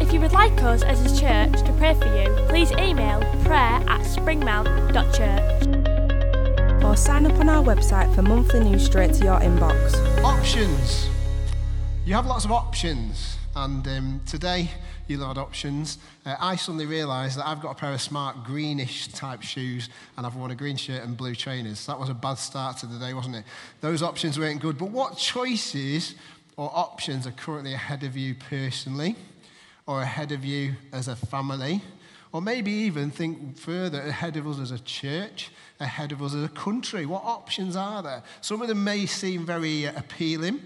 If you would like us as a church to pray for you, please email prayer@springmount.church. Or sign up on our website for monthly news straight to your inbox. Options. You have lots of options, and today you'll have options. I suddenly realised that I've got a pair of smart greenish type shoes and I've worn a green shirt and blue trainers. That was a bad start to the day, wasn't it? Those options weren't good, but what choices or options are currently ahead of you personally? Or ahead of you as a family, or maybe even think further ahead of us as a church, ahead of us as a country. What options are there? Some of them may seem very appealing,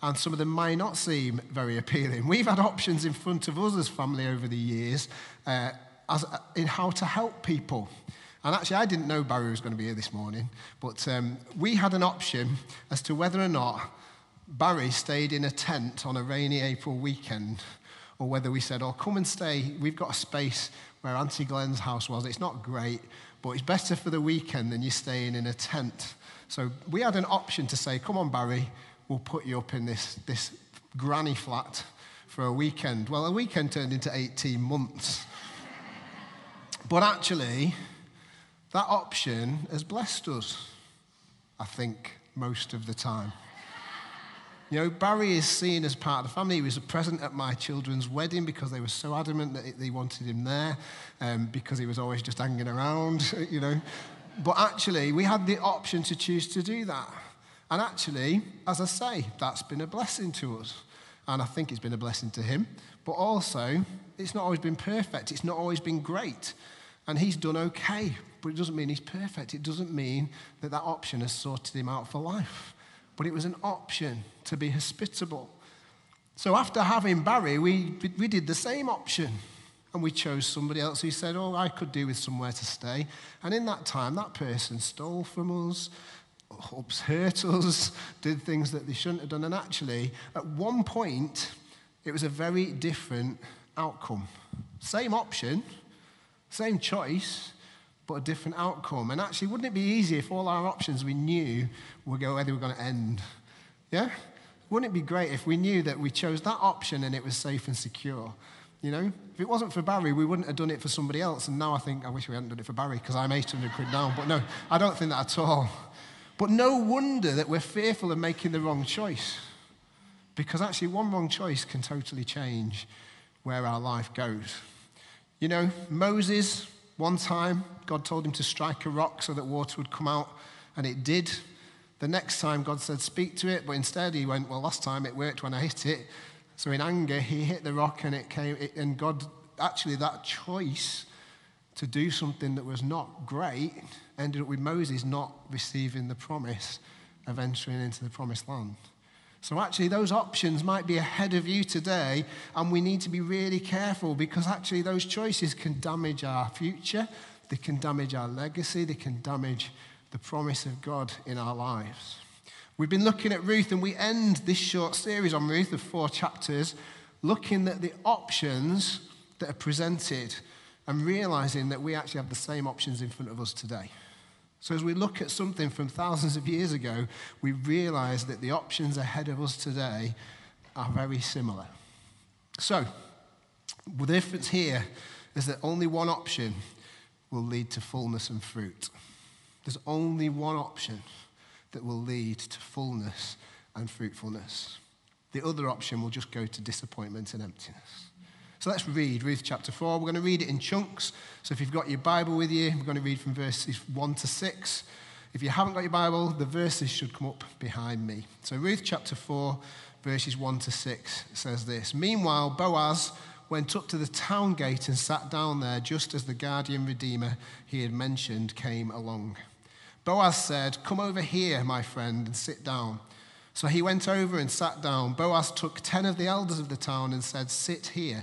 and some of them may not seem very appealing. We've had options in front of us as family over the years in how to help people. And actually, I didn't know Barry was going to be here this morning, but we had an option as to whether or not Barry stayed in a tent on a rainy April weekend, or whether we said, oh, come and stay. We've got a space where Auntie Glenn's house was. It's not great, but it's better for the weekend than you staying in a tent. So we had an option to say, come on, Barry, we'll put you up in this granny flat for a weekend. Well, a weekend turned into 18 months. But actually, that option has blessed us, I think, most of the time. You know, Barry is seen as part of the family. He was present at my children's wedding because they were so adamant that they wanted him there, because he was always just hanging around, you know. But actually, we had the option to choose to do that. And actually, as I say, that's been a blessing to us. And I think it's been a blessing to him. But also, it's not always been perfect. It's not always been great. And he's done okay, but it doesn't mean he's perfect. It doesn't mean that that option has sorted him out for life. But it was an option to be hospitable. So after having Barry, we did the same option. And we chose somebody else who said, oh, I could do with somewhere to stay. And in that time, that person stole from us, hurt us, did things that they shouldn't have done. And actually, at one point, it was a very different outcome. Same option, same choice, but a different outcome. And actually, wouldn't it be easy if all our options we knew would go where they were going to end? Yeah? Wouldn't it be great if we knew that we chose that option and it was safe and secure? You know? If it wasn't for Barry, we wouldn't have done it for somebody else. And now I think, I wish we hadn't done it for Barry because I'm 800 quid down. But no, I don't think that at all. But no wonder that we're fearful of making the wrong choice, because actually one wrong choice can totally change where our life goes. You know, Moses, one time, God told him to strike a rock so that water would come out, and it did. The next time, God said, speak to it, but instead he went, well, last time it worked when I hit it. So in anger, he hit the rock, and it came, and God, actually, that choice to do something that was not great ended up with Moses not receiving the promise of entering into the promised land. So actually, those options might be ahead of you today, and we need to be really careful, because actually those choices can damage our future, they can damage our legacy, they can damage the promise of God in our lives. We've been looking at Ruth, and we end this short series on Ruth of 4 chapters, looking at the options that are presented and realizing that we actually have the same options in front of us today. So as we look at something from thousands of years ago, we realize that the options ahead of us today are very similar. So the difference here is that only one option will lead to fullness and fruit. There's only one option that will lead to fullness and fruitfulness. The other option will just go to disappointment and emptiness. So let's read Ruth chapter 4. We're going to read it in chunks. So if you've got your Bible with you, we're going to read from verses 1 to 6. If you haven't got your Bible, the verses should come up behind me. So Ruth chapter 4, verses 1 to 6 says this. Meanwhile, Boaz went up to the town gate and sat down there just as the guardian redeemer he had mentioned came along. Boaz said, come over here, my friend, and sit down. So he went over and sat down. Boaz took 10 of the elders of the town and said, sit here.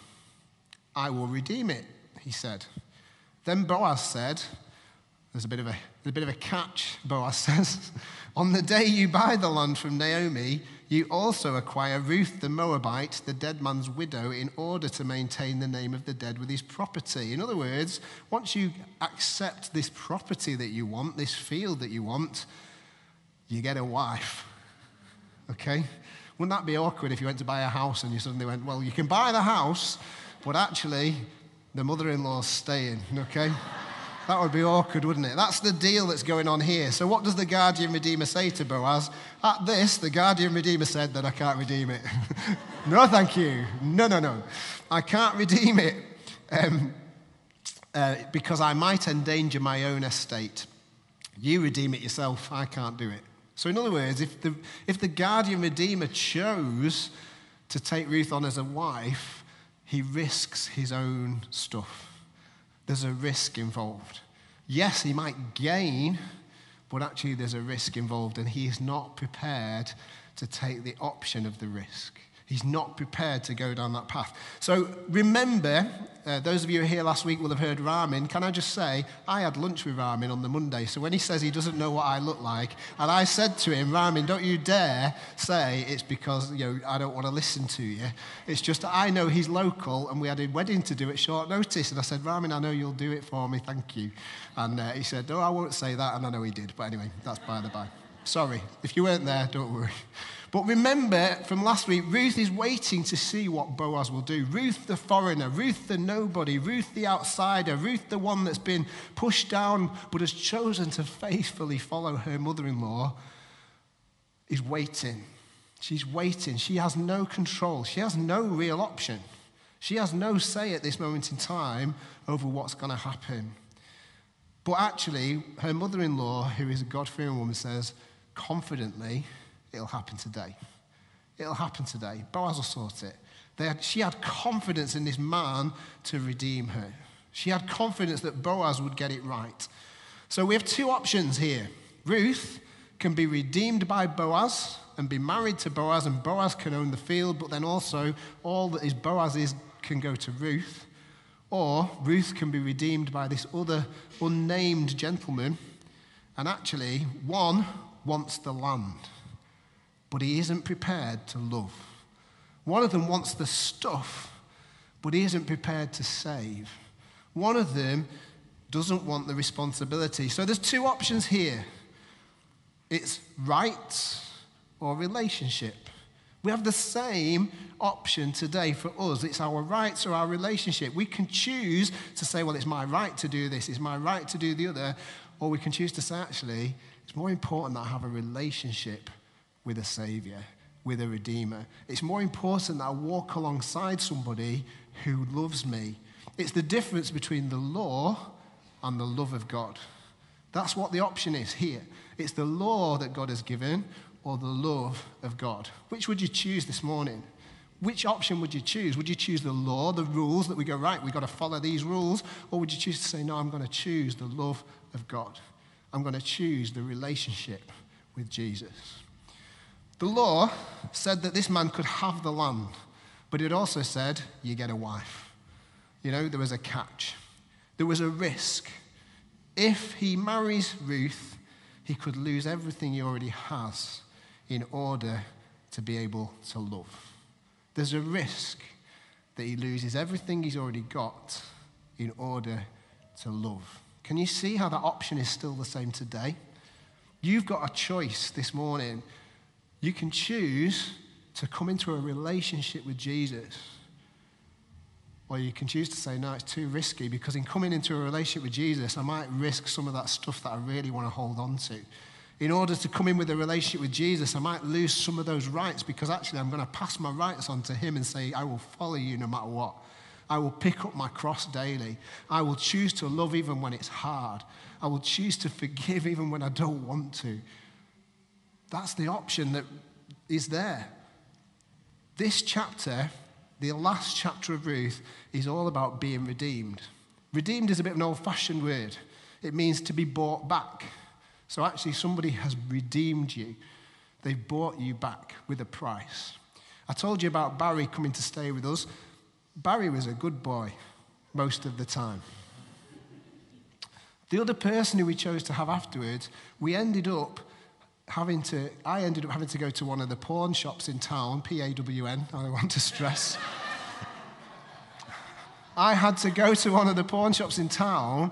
I will redeem it, he said. Then Boaz said, there's a bit of a catch, Boaz says. On the day you buy the land from Naomi, you also acquire Ruth the Moabite, the dead man's widow, in order to maintain the name of the dead with his property. In other words, once you accept this property that you want, this field that you want, you get a wife, okay? Wouldn't that be awkward if you went to buy a house and you suddenly went, well, you can buy the house, but actually, the mother-in-law's staying, okay? That would be awkward, wouldn't it? That's the deal that's going on here. So what does the guardian redeemer say to Boaz? At this, the guardian redeemer said that I can't redeem it. No, thank you. No. I can't redeem it because I might endanger my own estate. You redeem it yourself. I can't do it. So in other words, if the guardian redeemer chose to take Ruth on as a wife, he risks his own stuff. There's a risk involved. Yes, he might gain, but actually there's a risk involved, and he is not prepared to take the option of the risk. He's not prepared to go down that path. So remember, those of you who were here last week will have heard Ramin. Can I just say, I had lunch with Ramin on the Monday, so when he says he doesn't know what I look like, and I said to him, Ramin, don't you dare say it's because, you know, I don't want to listen to you. It's just I know he's local, and we had a wedding to do at short notice, and I said, Ramin, I know you'll do it for me, thank you. And he said, no, I won't say that, and I know he did. But anyway, that's by the by. Sorry, if you weren't there, don't worry. But remember from last week, Ruth is waiting to see what Boaz will do. Ruth the foreigner, Ruth the nobody, Ruth the outsider, Ruth the one that's been pushed down but has chosen to faithfully follow her mother-in-law is waiting. She's waiting. She has no control. She has no real option. She has no say at this moment in time over what's going to happen. But actually, her mother-in-law, who is a God-fearing woman, says confidently, it'll happen today. It'll happen today. Boaz will sort it. She had confidence in this man to redeem her. She had confidence that Boaz would get it right. So we have two options here. Ruth can be redeemed by Boaz and be married to Boaz, and Boaz can own the field, but then also all that is Boaz's can go to Ruth. Or Ruth can be redeemed by this other unnamed gentleman, and actually one wants the land, but he isn't prepared to love. One of them wants the stuff, but he isn't prepared to save. One of them doesn't want the responsibility. So there's two options here. It's rights or relationship. We have the same option today for us. It's our rights or our relationship. We can choose to say, well, it's my right to do this, it's my right to do the other, or we can choose to say, actually, it's more important that I have a relationship with a Savior, with a Redeemer. It's more important that I walk alongside somebody who loves me. It's the difference between the law and the love of God. That's what the option is here. It's the law that God has given or the love of God. Which would you choose this morning? Which option would you choose? Would you choose the law, the rules that we go, right, we've got to follow these rules? Or would you choose to say, no, I'm going to choose the love of God. I'm going to choose the relationship with Jesus. The law said that this man could have the land, but it also said, you get a wife. You know, there was a catch. There was a risk. If he marries Ruth, he could lose everything he already has in order to be able to love. There's a risk that he loses everything he's already got in order to love. Can you see how that option is still the same today? You've got a choice this morning. You can choose to come into a relationship with Jesus, or you can choose to say, no, it's too risky, because in coming into a relationship with Jesus, I might risk some of that stuff that I really want to hold on to. In order to come in with a relationship with Jesus, I might lose some of those rights, because actually I'm going to pass my rights on to him and say, I will follow you no matter what. I will pick up my cross daily. I will choose to love even when it's hard. I will choose to forgive even when I don't want to. That's the option that is there. This chapter, the last chapter of Ruth, is all about being redeemed. Redeemed is a bit of an old-fashioned word. It means to be bought back. So actually somebody has redeemed you. They've bought you back with a price. I told you about Barry coming to stay with us. Barry was a good boy most of the time. The other person who we chose to have afterwards, I ended up having to go to one of the pawn shops in town, P-A-W-N, I don't want to stress. I had to go to one of the pawn shops in town,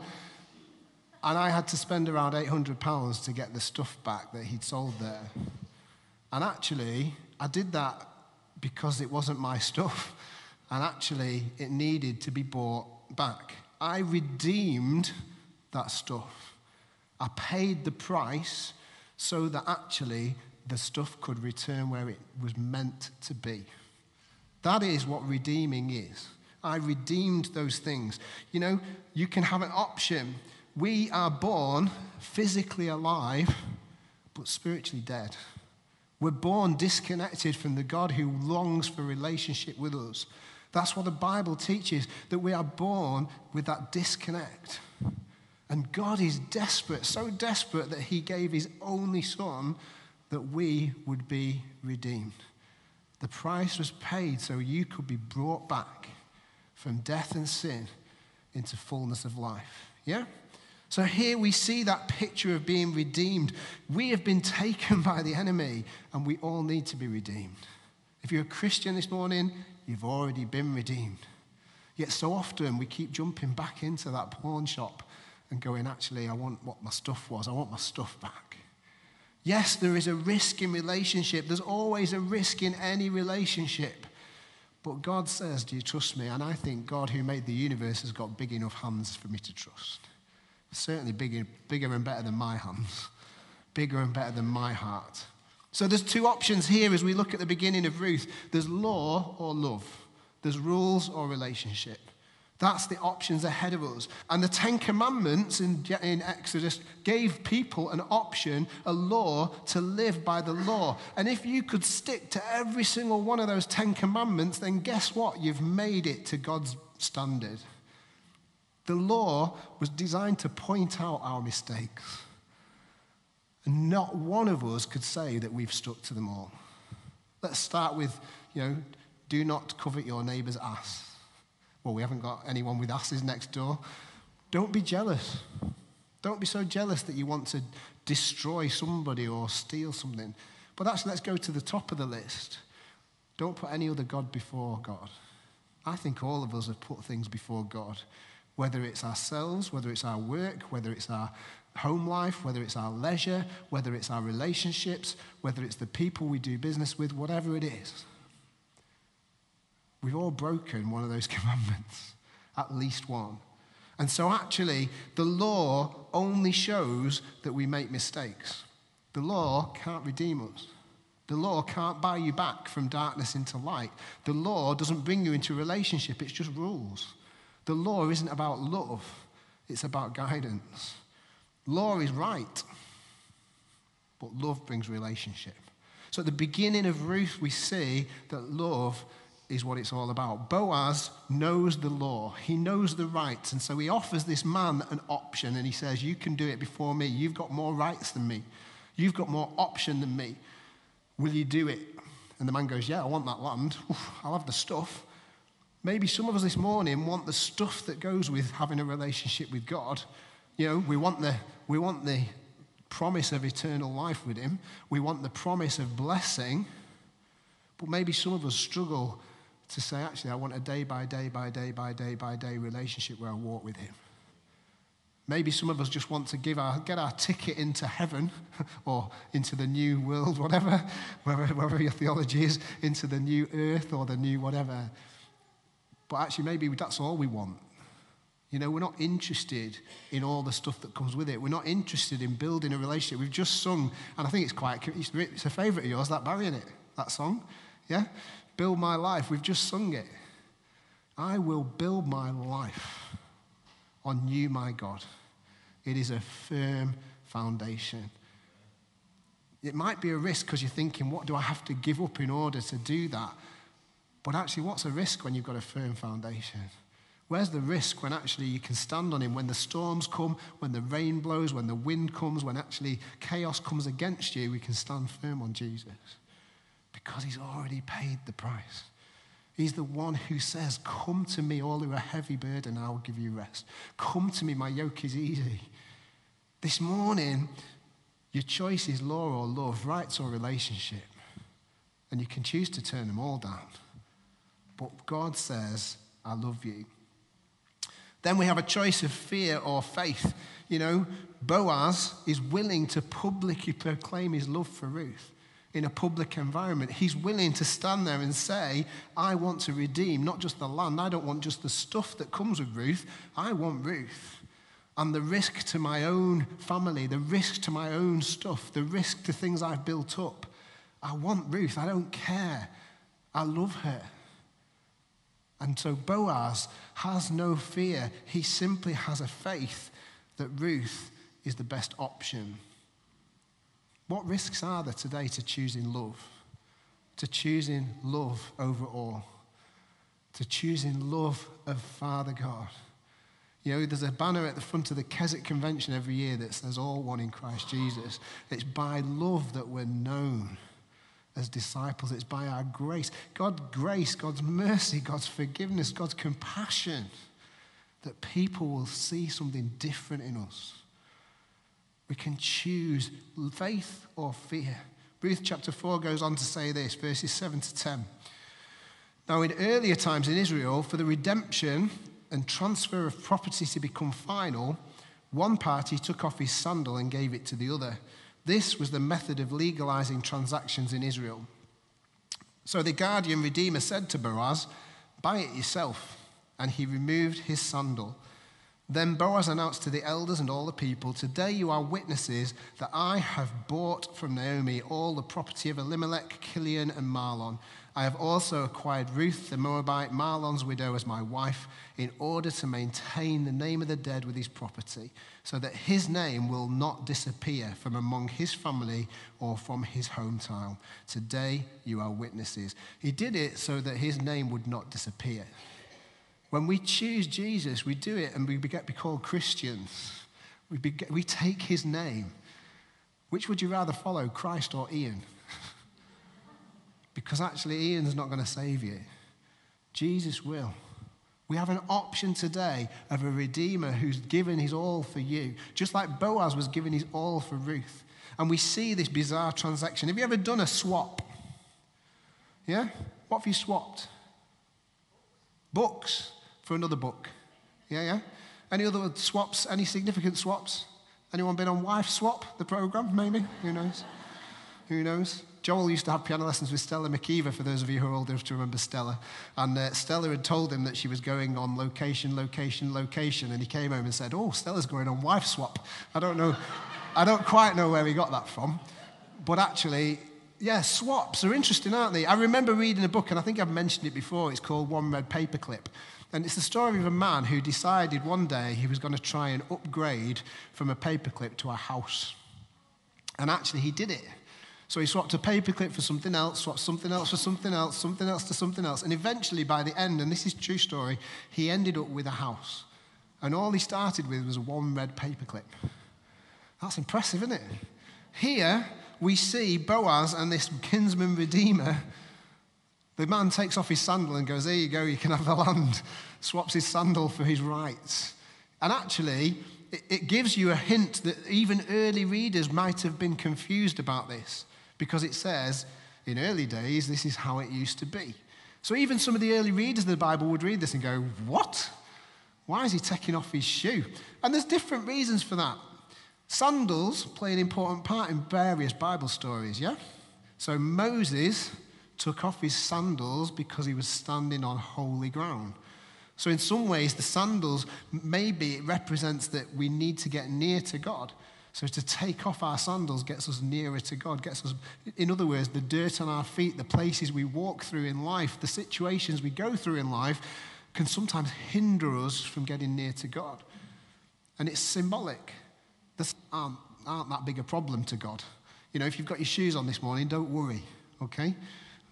and I had to spend around £800 to get the stuff back that he'd sold there. And actually, I did that because it wasn't my stuff. And actually, it needed to be bought back. I redeemed that stuff. I paid the price so that actually the stuff could return where it was meant to be. That is what redeeming is. I redeemed those things. You know, you can have an option. We are born physically alive, but spiritually dead. We're born disconnected from the God who longs for relationship with us. That's what the Bible teaches, that we are born with that disconnect. And God is desperate, so desperate that he gave his only son that we would be redeemed. The price was paid so you could be brought back from death and sin into fullness of life. Yeah? So here we see that picture of being redeemed. We have been taken by the enemy, and we all need to be redeemed. If you're a Christian this morning, you've already been redeemed. Yet so often we keep jumping back into that pawn shop and going, actually, I want what my stuff was. I want my stuff back. Yes, there is a risk in relationship. There's always a risk in any relationship. But God says, do you trust me? And I think God, who made the universe, has got big enough hands for me to trust. Certainly bigger and better than my hands. Bigger and better than my heart. So there's two options here as we look at the beginning of Ruth. There's law or love. There's rules or relationship. That's the options ahead of us. And the Ten Commandments in Exodus gave people an option, a law, to live by the law. And if you could stick to every single one of those Ten Commandments, then guess what? You've made it to God's standard. The law was designed to point out our mistakes. And not one of us could say that we've stuck to them all. Let's start with, do not covet your neighbor's ass. Well, we haven't got anyone with asses next door. Don't be jealous. Don't be so jealous that you want to destroy somebody or steal something. But actually, let's go to the top of the list. Don't put any other God before God. I think all of us have put things before God. Whether it's ourselves, whether it's our work, whether it's our home life, whether it's our leisure, whether it's our relationships, whether it's the people we do business with, whatever it is. We've all broken one of those commandments, at least one. And so actually, the law only shows that we make mistakes. The law can't redeem us. The law can't buy you back from darkness into light. The law doesn't bring you into a relationship, it's just rules. The law isn't about love, it's about guidance. Law is right, but love brings relationship. So at the beginning of Ruth, we see that love is what it's all about. Boaz knows the law, he knows the rights, and so he offers this man an option, and he says, you can do it before me, you've got more rights than me, you've got more option than me, will you do it? And the man goes, yeah, I want that land, I'll have the stuff. Maybe some of us this morning want the stuff that goes with having a relationship with God. We want the promise of eternal life with him. We want the promise of blessing. But maybe some of us struggle to say, actually, I want a day by day relationship where I walk with him. Maybe some of us just want to get our ticket into heaven or into the new world, whatever, wherever your theology is, into the new earth or the new whatever. But actually, maybe that's all we want. We're not interested in all the stuff that comes with it. We're not interested in building a relationship. We've just sung, and I think it's a favourite of yours, that Barry, isn't it? That song, yeah? Build My Life. We've just sung it. I will build my life on you, my God. It is a firm foundation. It might be a risk because you're thinking, what do I have to give up in order to do that? But actually, what's a risk when you've got a firm foundation? Where's the risk when actually you can stand on him? When the storms come, when the rain blows, when the wind comes, when actually chaos comes against you, we can stand firm on Jesus. Because he's already paid the price. He's the one who says, come to me, all who are heavy burden, I will give you rest. Come to me, my yoke is easy. This morning, your choice is law or love, rights or relationship. And you can choose to turn them all down. But God says, I love you. Then we have a choice of fear or faith. You know, Boaz is willing to publicly proclaim his love for Ruth in a public environment. He's willing to stand there and say, I want to redeem not just the land. I don't want just the stuff that comes with Ruth. I want Ruth. And the risk to my own family, the risk to my own stuff, the risk to things I've built up. I want Ruth. I don't care. I love her. And so Boaz has no fear. He simply has a faith that Ruth is the best option. What risks are there today to choosing love? To choosing love over all? To choosing love of Father God? You know, there's a banner at the front of the Keswick Convention every year that says, all one in Christ Jesus. It's by love that we're known as disciples. It's by our grace, God's mercy, God's forgiveness, God's compassion, that people will see something different in us. We can choose faith or fear. Ruth chapter 4 goes on to say this, verses 7 to 10. Now, in earlier times in Israel, for the redemption and transfer of property to become final, one party took off his sandal and gave it to the other. This was the method of legalizing transactions in Israel. So the guardian redeemer said to Boaz, buy it yourself. And he removed his sandal. Then Boaz announced to the elders and all the people, today you are witnesses that I have bought from Naomi all the property of Elimelech, Chilion, and Mahlon. I have also acquired Ruth, the Moabite, Mahlon's widow, as my wife, in order to maintain the name of the dead with his property, so that his name will not disappear from among his family or from his hometown. Today you are witnesses. He did it so that his name would not disappear. When we choose Jesus, we do it and we get to be called Christians. We take his name. Which would you rather follow, Christ or Ian? Because actually Ian's not going to save you. Jesus will. We have an option today of a redeemer who's given his all for you, just like Boaz was giving his all for Ruth. And we see this bizarre transaction. Have you ever done a swap? Yeah? What have you swapped? Books for another book. Yeah? Any other swaps? Any significant swaps? Anyone been on Wife Swap, the program, maybe? Who knows? Joel used to have piano lessons with Stella McKeever, for those of you who are old enough to remember Stella. And Stella had told him that she was going on location. And he came home and said, oh, Stella's going on Wife Swap. I don't know. I don't quite know where he got that from. But actually, yeah, swaps are interesting, aren't they? I remember reading a book, and I think I've mentioned it before. It's called One Red Paperclip. And it's the story of a man who decided one day he was going to try and upgrade from a paperclip to a house. And actually, he did it. So he swapped a paperclip for something else, swapped something else for something else to something else. And eventually, by the end, and this is a true story, he ended up with a house. And all he started with was one red paperclip. That's impressive, isn't it? Here, we see Boaz and this kinsman redeemer. The man takes off his sandal and goes, there you go, you can have the land. Swaps his sandal for his rights. And actually, it gives you a hint that even early readers might have been confused about this. Because it says, in early days, this is how it used to be. So even some of the early readers of the Bible would read this and go, what? Why is he taking off his shoe? And there's different reasons for that. Sandals play an important part in various Bible stories, yeah? So Moses took off his sandals because he was standing on holy ground. So in some ways, the sandals, maybe it represents that we need to get near to God. So to take off our sandals gets us nearer to God, gets us, in other words, the dirt on our feet, the places we walk through in life, the situations we go through in life, can sometimes hinder us from getting near to God. And it's symbolic. These aren't that big a problem to God. You know, if you've got your shoes on this morning, don't worry, okay?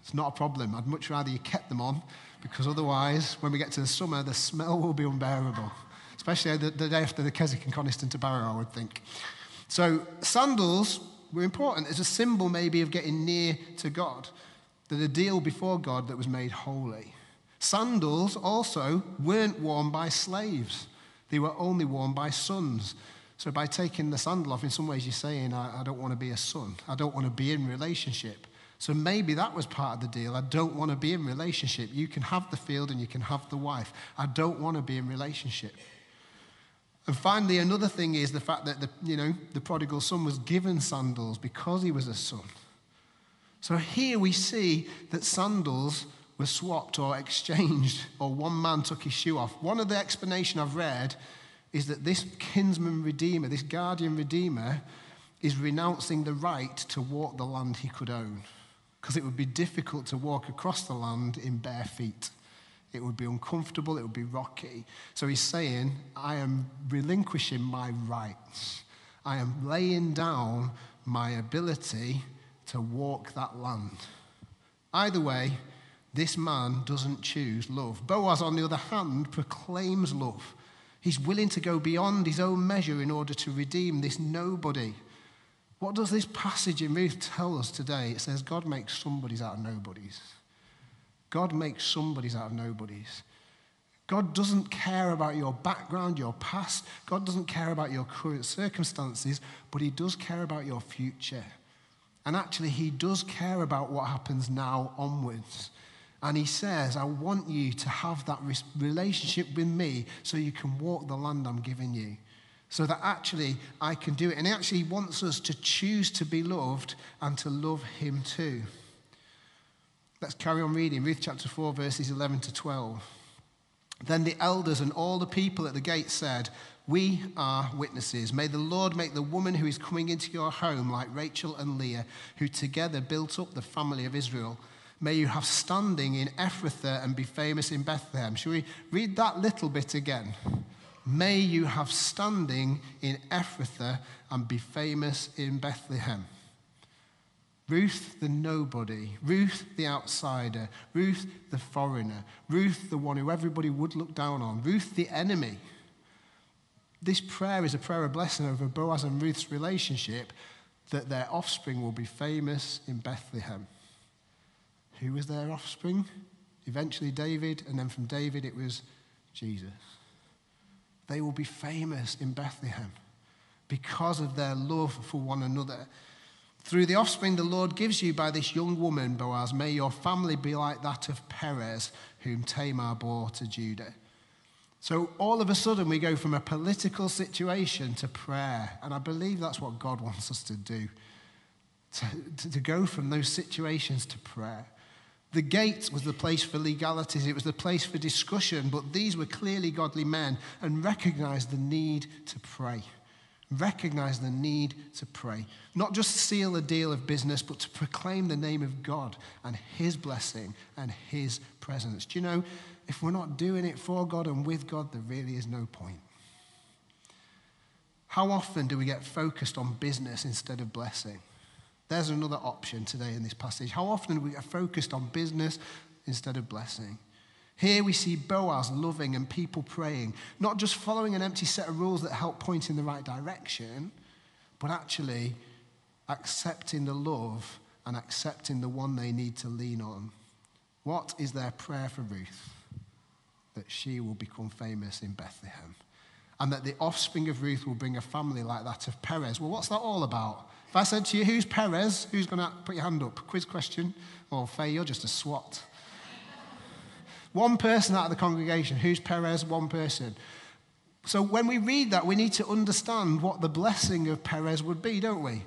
It's not a problem. I'd much rather you kept them on, because otherwise, when we get to the summer, the smell will be unbearable, especially the day after the Keswick and Coniston to Barrow, I would think. So sandals were important. It's a symbol maybe of getting near to God, that a deal before God that was made holy. Sandals also weren't worn by slaves. They were only worn by sons. So by taking the sandal off, in some ways you're saying, I don't want to be a son. I don't want to be in relationship. So maybe that was part of the deal. I don't want to be in relationship. You can have the field and you can have the wife. I don't want to be in relationship. And finally, another thing is the fact that the prodigal son was given sandals because he was a son. So here we see that sandals were swapped or exchanged, or one man took his shoe off. One of the explanations I've read is that this kinsman redeemer, this guardian redeemer, is renouncing the right to walk the land he could own, because it would be difficult to walk across the land in bare feet. It would be uncomfortable, it would be rocky. So he's saying, I am relinquishing my rights. I am laying down my ability to walk that land. Either way, this man doesn't choose love. Boaz, on the other hand, proclaims love. He's willing to go beyond his own measure in order to redeem this nobody. What does this passage in Ruth tell us today? It says God makes somebodies out of nobodies. God makes somebodies out of nobodies. God doesn't care about your background, your past. God doesn't care about your current circumstances, but he does care about your future. And actually, he does care about what happens now onwards. And he says, I want you to have that relationship with me so you can walk the land I'm giving you, so that actually I can do it. And he actually wants us to choose to be loved and to love him too. Let's carry on reading. Ruth chapter 4, verses 11 to 12. Then the elders and all the people at the gate said, we are witnesses. May the Lord make the woman who is coming into your home like Rachel and Leah, who together built up the family of Israel. May you have standing in Ephrathah and be famous in Bethlehem. Shall we read that little bit again? May you have standing in Ephrathah and be famous in Bethlehem. Ruth the nobody, Ruth the outsider, Ruth the foreigner, Ruth the one who everybody would look down on, Ruth the enemy. This prayer is a prayer of blessing over Boaz and Ruth's relationship, that their offspring will be famous in Bethlehem. Who was their offspring? Eventually David, and then from David it was Jesus. They will be famous in Bethlehem because of their love for one another. Through the offspring the Lord gives you by this young woman, Boaz, may your family be like that of Perez, whom Tamar bore to Judah. So all of a sudden we go from a political situation to prayer. And I believe that's what God wants us to do, to go from those situations to prayer. The gate was the place for legalities. It was the place for discussion. But these were clearly godly men and recognized the need to pray. Recognize the need to pray. Not just seal a deal of business, but to proclaim the name of God and his blessing and his presence. Do you know, if we're not doing it for God and with God, there really is no point. How often do we get focused on business instead of blessing? There's another option today in this passage. How often do we get focused on business instead of blessing? Here we see Boaz loving and people praying, not just following an empty set of rules that help point in the right direction, but actually accepting the love and accepting the one they need to lean on. What is their prayer for Ruth? That she will become famous in Bethlehem, and that the offspring of Ruth will bring a family like that of Perez. Well, what's that all about? If I said to you, who's Perez? Who's going to put your hand up? Quiz question. Or Faye, you're just a swat. One person out of the congregation. Who's Perez? One person. So when we read that, we need to understand what the blessing of Perez would be, don't we?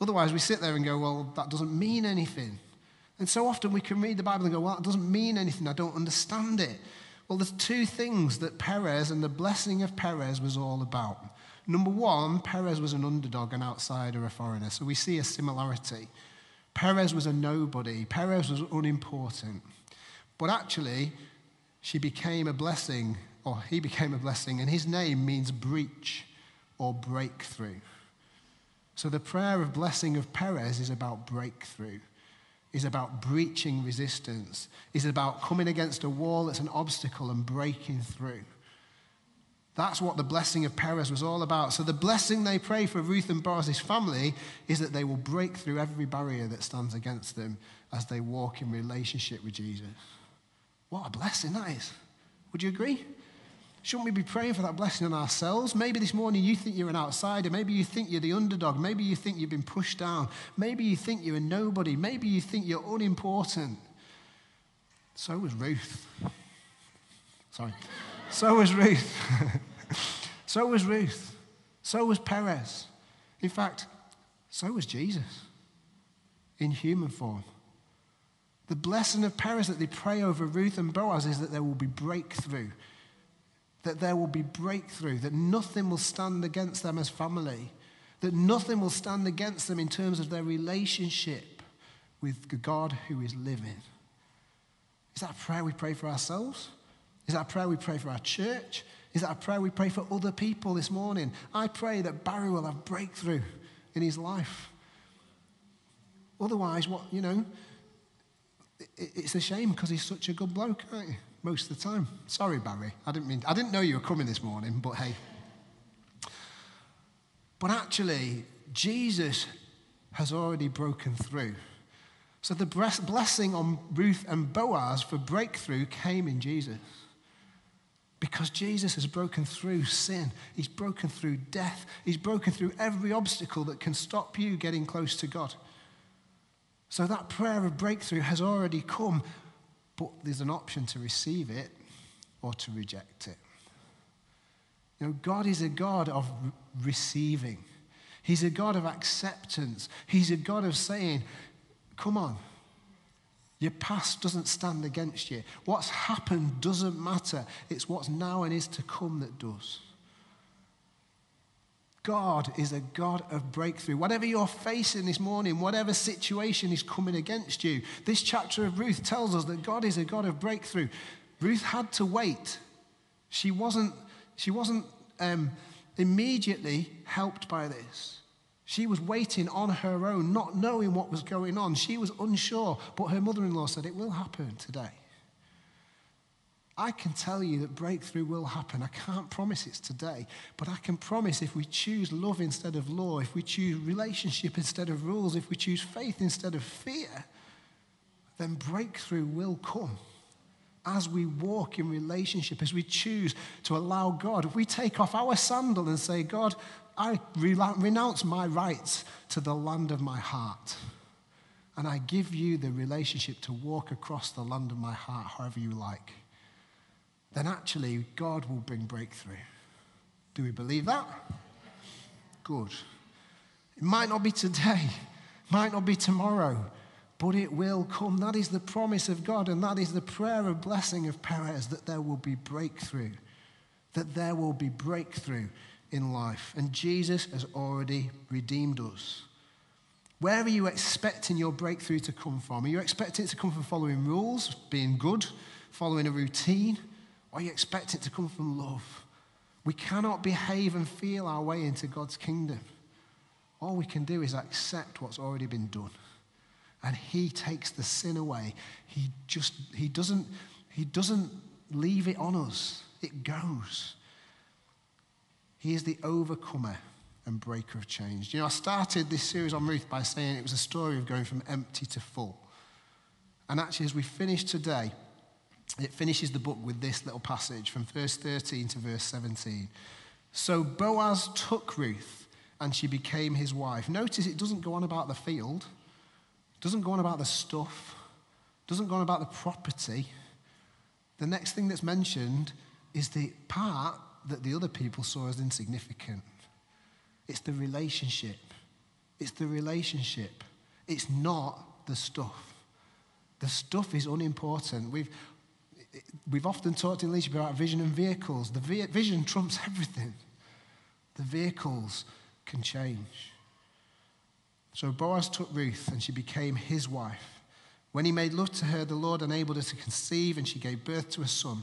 Otherwise, we sit there and go, well, that doesn't mean anything. And so often we can read the Bible and go, well, that doesn't mean anything. I don't understand it. Well, there's two things that Perez and the blessing of Perez was all about. Number one, Perez was an underdog, an outsider, a foreigner. So we see a similarity. Perez was a nobody. Perez was unimportant. But actually, she became a blessing, or he became a blessing, and his name means breach or breakthrough. So the prayer of blessing of Perez is about breakthrough, is about breaching resistance, is about coming against a wall that's an obstacle and breaking through. That's what the blessing of Perez was all about. So the blessing they pray for Ruth and Boaz's family is that they will break through every barrier that stands against them as they walk in relationship with Jesus. What a blessing that is. Would you agree? Shouldn't we be praying for that blessing on ourselves? Maybe this morning you think you're an outsider. Maybe you think you're the underdog. Maybe you think you've been pushed down. Maybe you think you're a nobody. Maybe you think you're unimportant. So was Ruth. Sorry. So was Ruth. So was Ruth. So was Perez. In fact, so was Jesus in human form. The blessing of Perez that they pray over Ruth and Boaz is that there will be breakthrough. That there will be breakthrough, that nothing will stand against them as family, that nothing will stand against them in terms of their relationship with God who is living. Is that a prayer we pray for ourselves? Is that a prayer we pray for our church? Is that a prayer we pray for other people this morning? I pray that Barry will have breakthrough in his life. Otherwise, it's a shame because he's such a good bloke, aren't you? Most of the time. Sorry, Barry. I didn't know you were coming this morning, but hey. But actually, Jesus has already broken through. So the blessing on Ruth and Boaz for breakthrough came in Jesus. Because Jesus has broken through sin. He's broken through death. He's broken through every obstacle that can stop you getting close to God. So that prayer of breakthrough has already come. But there's an option to receive it or to reject it. You know, God is a God of receiving. He's a God of acceptance. He's a God of saying, come on, your past doesn't stand against you. What's happened doesn't matter. It's what's now and is to come that does. God is a God of breakthrough. Whatever you're facing this morning, whatever situation is coming against you, this chapter of Ruth tells us that God is a God of breakthrough. Ruth had to wait. She wasn't immediately helped by this. She was waiting on her own, not knowing what was going on. She was unsure, but her mother-in-law said, it will happen today. I can tell you that breakthrough will happen. I can't promise it's today, but I can promise if we choose love instead of law, if we choose relationship instead of rules, if we choose faith instead of fear, then breakthrough will come as we walk in relationship, as we choose to allow God. If we take off our sandal and say, God, I renounce my rights to the land of my heart, and I give you the relationship to walk across the land of my heart, however you like, then actually God will bring breakthrough. Do we believe that? Good. It might not be today, might not be tomorrow, but it will come. That is the promise of God, and that is the prayer of blessing of Perez, that there will be breakthrough, that there will be breakthrough in life. And Jesus has already redeemed us. Where are you expecting your breakthrough to come from? Are you expecting it to come from following rules, being good, following a routine? Or you expect it to come from love. We cannot behave and feel our way into God's kingdom. All we can do is accept what's already been done. And he takes the sin away. He doesn't leave it on us. It goes. He is the overcomer and breaker of change. You know, I started this series on Ruth by saying it was a story of going from empty to full. And actually, as we finish today, it finishes the book with this little passage from verse 13 to verse 17. So Boaz took Ruth and she became his wife. Notice it doesn't go on about the field, doesn't go on about the stuff, doesn't go on about the property. The next thing that's mentioned is the part that the other people saw as insignificant. It's the relationship. It's the relationship. It's not the stuff. The stuff is unimportant. We've often talked in leadership about vision and vehicles. The vision trumps everything. The vehicles can change. So Boaz took Ruth and she became his wife. When he made love to her, the Lord enabled her to conceive, and she gave birth to a son.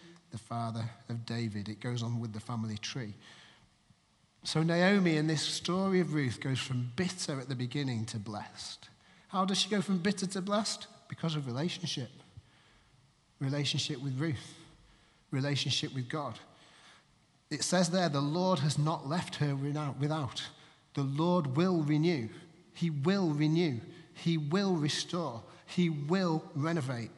the father of David. It goes on with the family tree. So Naomi, in this story of Ruth, goes from bitter at the beginning to blessed. How does she go from bitter to blessed? Because of relationship. Relationship with Ruth. Relationship with God. It says there, the Lord has not left her without. The Lord will renew. He will renew. He will restore. He will renovate.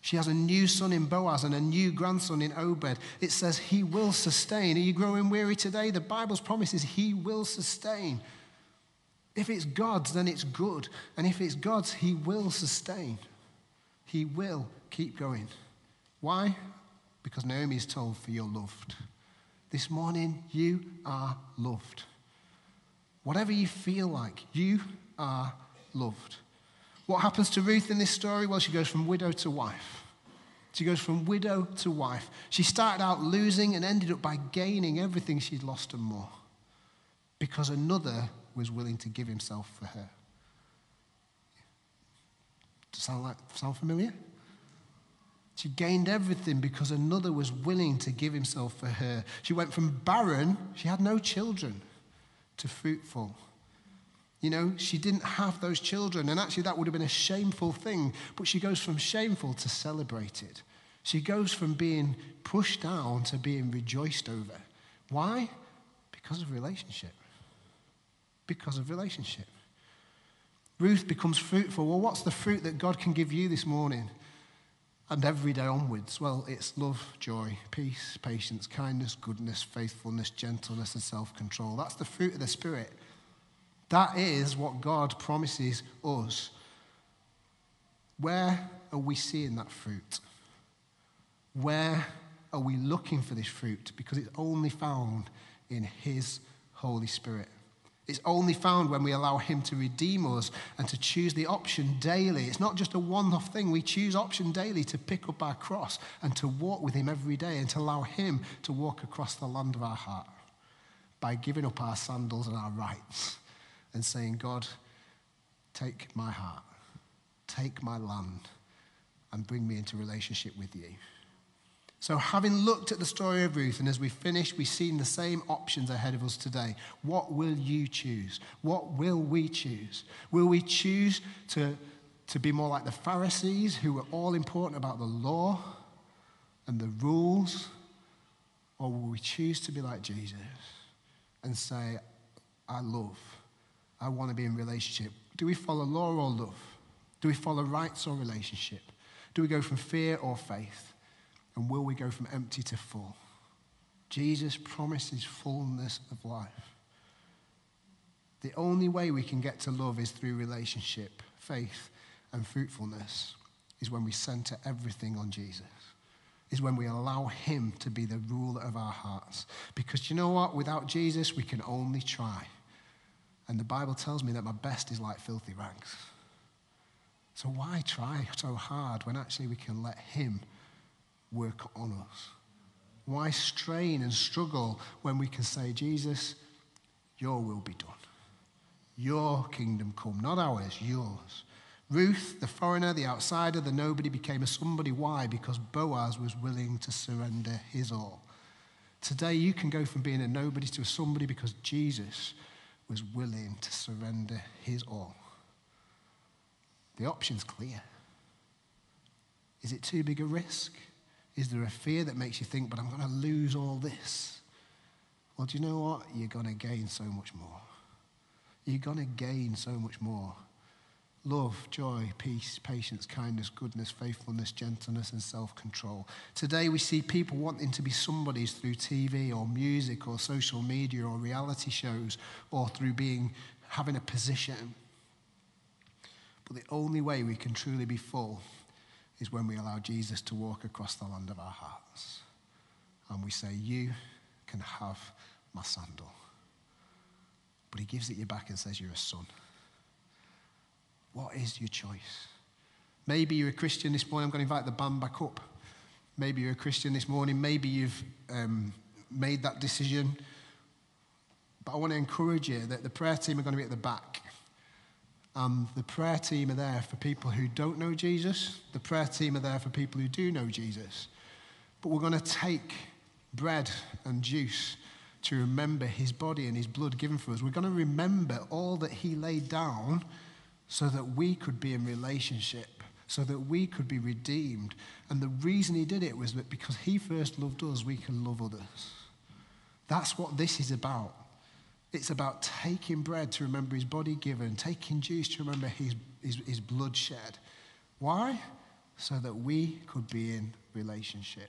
She has a new son in Boaz and a new grandson in Obed. It says he will sustain. Are you growing weary today? The Bible's promise is he will sustain. If it's God's, then it's good. And if it's God's, he will sustain. He will keep going. Why? Because Naomi is told, for you're loved. This morning, you are loved. Whatever you feel like, you are loved. What happens to Ruth in this story? Well, she goes from widow to wife. She goes from widow to wife. She started out losing and ended up by gaining everything she'd lost and more. Because another was willing to give himself for her. Does that sound familiar? She gained everything because another was willing to give himself for her. She went from barren, she had no children, to fruitful. You know, she didn't have those children, and actually that would have been a shameful thing, but she goes from shameful to celebrated. She goes from being pushed down to being rejoiced over. Why? Because of relationship. Because of relationship. Ruth becomes fruitful. Well, what's the fruit that God can give you this morning and every day onwards? Well, it's love, joy, peace, patience, kindness, goodness, faithfulness, gentleness, and self-control. That's the fruit of the Spirit. That is what God promises us. Where are we seeing that fruit? Where are we looking for this fruit? Because it's only found in His Holy Spirit. It's only found when we allow him to redeem us and to choose the option daily. It's not just a one-off thing. We choose option daily to pick up our cross and to walk with him every day and to allow him to walk across the land of our heart by giving up our sandals and our rights and saying, God, take my heart, take my land, and bring me into relationship with you. So having looked at the story of Ruth, and as we finish, we've seen the same options ahead of us today. What will you choose? What will we choose? Will we choose to be more like the Pharisees, who were all important about the law and the rules? Or will we choose to be like Jesus and say, I love. I want to be in relationship. Do we follow law or love? Do we follow rights or relationship? Do we go from fear or faith? And will we go from empty to full? Jesus promises fullness of life. The only way we can get to love is through relationship, faith, and fruitfulness, is when we center everything on Jesus, is when we allow him to be the ruler of our hearts. Because you know what? Without Jesus, we can only try. And the Bible tells me that my best is like filthy rags. So why try so hard when actually we can let him work on us? Why strain and struggle when we can say, Jesus, your will be done. Your kingdom come, not ours, yours. Ruth, the foreigner, the outsider, the nobody, became a somebody. Why? Because Boaz was willing to surrender his all. Today you can go from being a nobody to a somebody because Jesus was willing to surrender his all. The option's clear. Is it too big a risk? Is there a fear that makes you think, but I'm going to lose all this? Well, do you know what? You're going to gain so much more. You're going to gain so much more. Love, joy, peace, patience, kindness, goodness, faithfulness, gentleness, and self-control. Today we see people wanting to be somebody's through TV or music or social media or reality shows or through having a position. But the only way we can truly be full is when we allow Jesus to walk across the land of our hearts and we say, you can have my sandal. But he gives it you back and says, you're a son. What is your choice? Maybe you're a Christian this morning. I'm going to invite the band back up. Maybe you're a Christian this morning. Maybe you've made that decision. But I want to encourage you that the prayer team are going to be at the back. The prayer team are there for people who don't know Jesus. The prayer team are there for people who do know Jesus. But we're going to take bread and juice to remember his body and his blood given for us. We're going to remember all that he laid down so that we could be in relationship, so that we could be redeemed. And the reason he did it was that because he first loved us, we can love others. That's what this is about. It's about taking bread to remember his body given, taking juice to remember his blood shed. Why? So that we could be in relationship.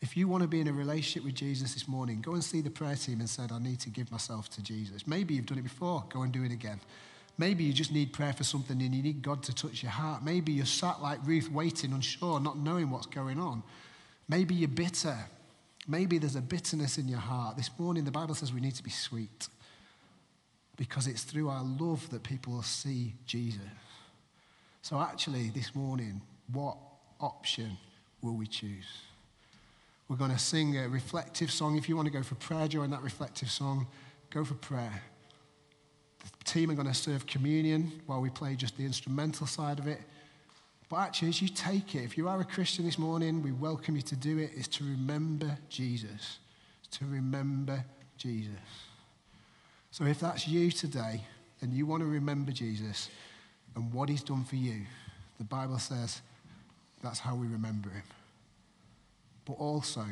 If you want to be in a relationship with Jesus this morning, go and see the prayer team and say, I need to give myself to Jesus. Maybe you've done it before. Go and do it again. Maybe you just need prayer for something and you need God to touch your heart. Maybe you're sat like Ruth, waiting, unsure, not knowing what's going on. Maybe you're bitter. Maybe there's a bitterness in your heart. This morning, the Bible says we need to be sweet because it's through our love that people will see Jesus. So actually, this morning, what option will we choose? We're going to sing a reflective song. If you want to go for prayer, join that reflective song. Go for prayer. The team are going to serve communion while we play just the instrumental side of it. But actually, as you take it, if you are a Christian this morning, we welcome you to do it, is to remember Jesus. To remember Jesus. So if that's you today, and you want to remember Jesus and what he's done for you, the Bible says that's how we remember him. But also,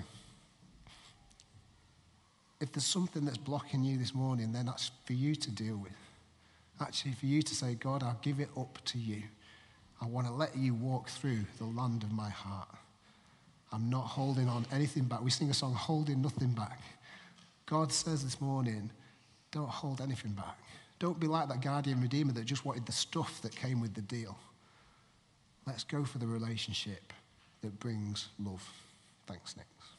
if there's something that's blocking you this morning, then that's for you to deal with. Actually, for you to say, God, I'll give it up to you. I want to let you walk through the land of my heart. I'm not holding on anything back. We sing a song, holding nothing back. God says this morning, don't hold anything back. Don't be like that guardian redeemer that just wanted the stuff that came with the deal. Let's go for the relationship that brings love. Thanks, Nick.